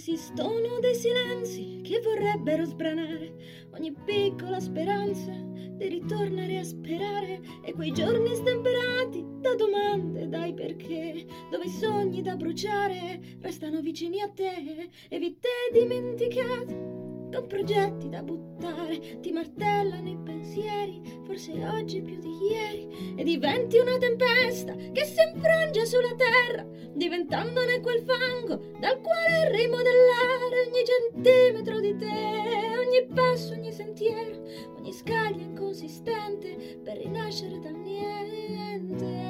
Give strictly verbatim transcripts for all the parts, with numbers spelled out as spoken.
esistono dei silenzi che vorrebbero sbranare ogni piccola speranza di ritornare a sperare, e quei giorni stemperati da domande, dai perché, dove i sogni da bruciare restano vicini a te, e vite dimenticate con progetti da buttare, ti martellano i pensieri, forse oggi più di ieri, e diventi una tempesta che si infrange sulla terra, diventandone quel fango dal quale rimodellare ogni centimetro di te, ogni passo, ogni sentiero, ogni scaglia inconsistente per rinascere dal niente.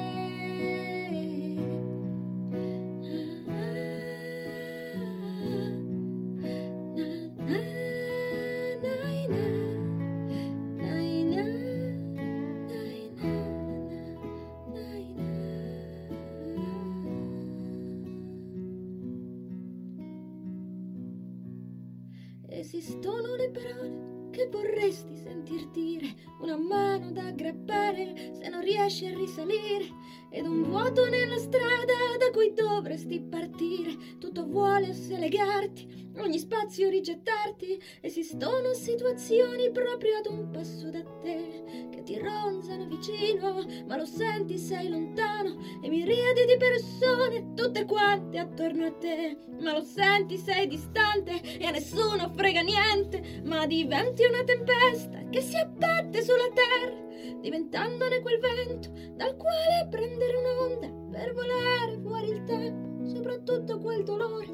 Esistono le parole che vorresti sentir dire, una mano da aggrappare se non riesci a risalire, ed un vuoto nella strada da cui dovresti partire, tutto vuole se legarti, ogni spazio rigettarti. Esistono situazioni proprio ad un passo da te che ti ronzano vicino, ma lo senti sei lontano, e miriadi di persone tutte quante attorno a te, ma lo senti sei distante e a nessuno frega niente, ma diventi una tempesta che si abbatte sulla terra, diventandone quel vento dal quale prendere un'onda per volare fuori il tempo, soprattutto quel dolore,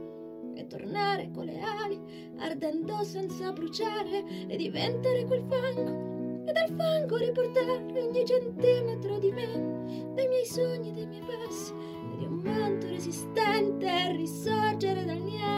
e tornare con le ali ardendo senza bruciare, e diventare quel fango e dal fango riportare ogni centimetro di me, dei miei sogni, dei miei passi, e di un manto resistente risorgere dal niente.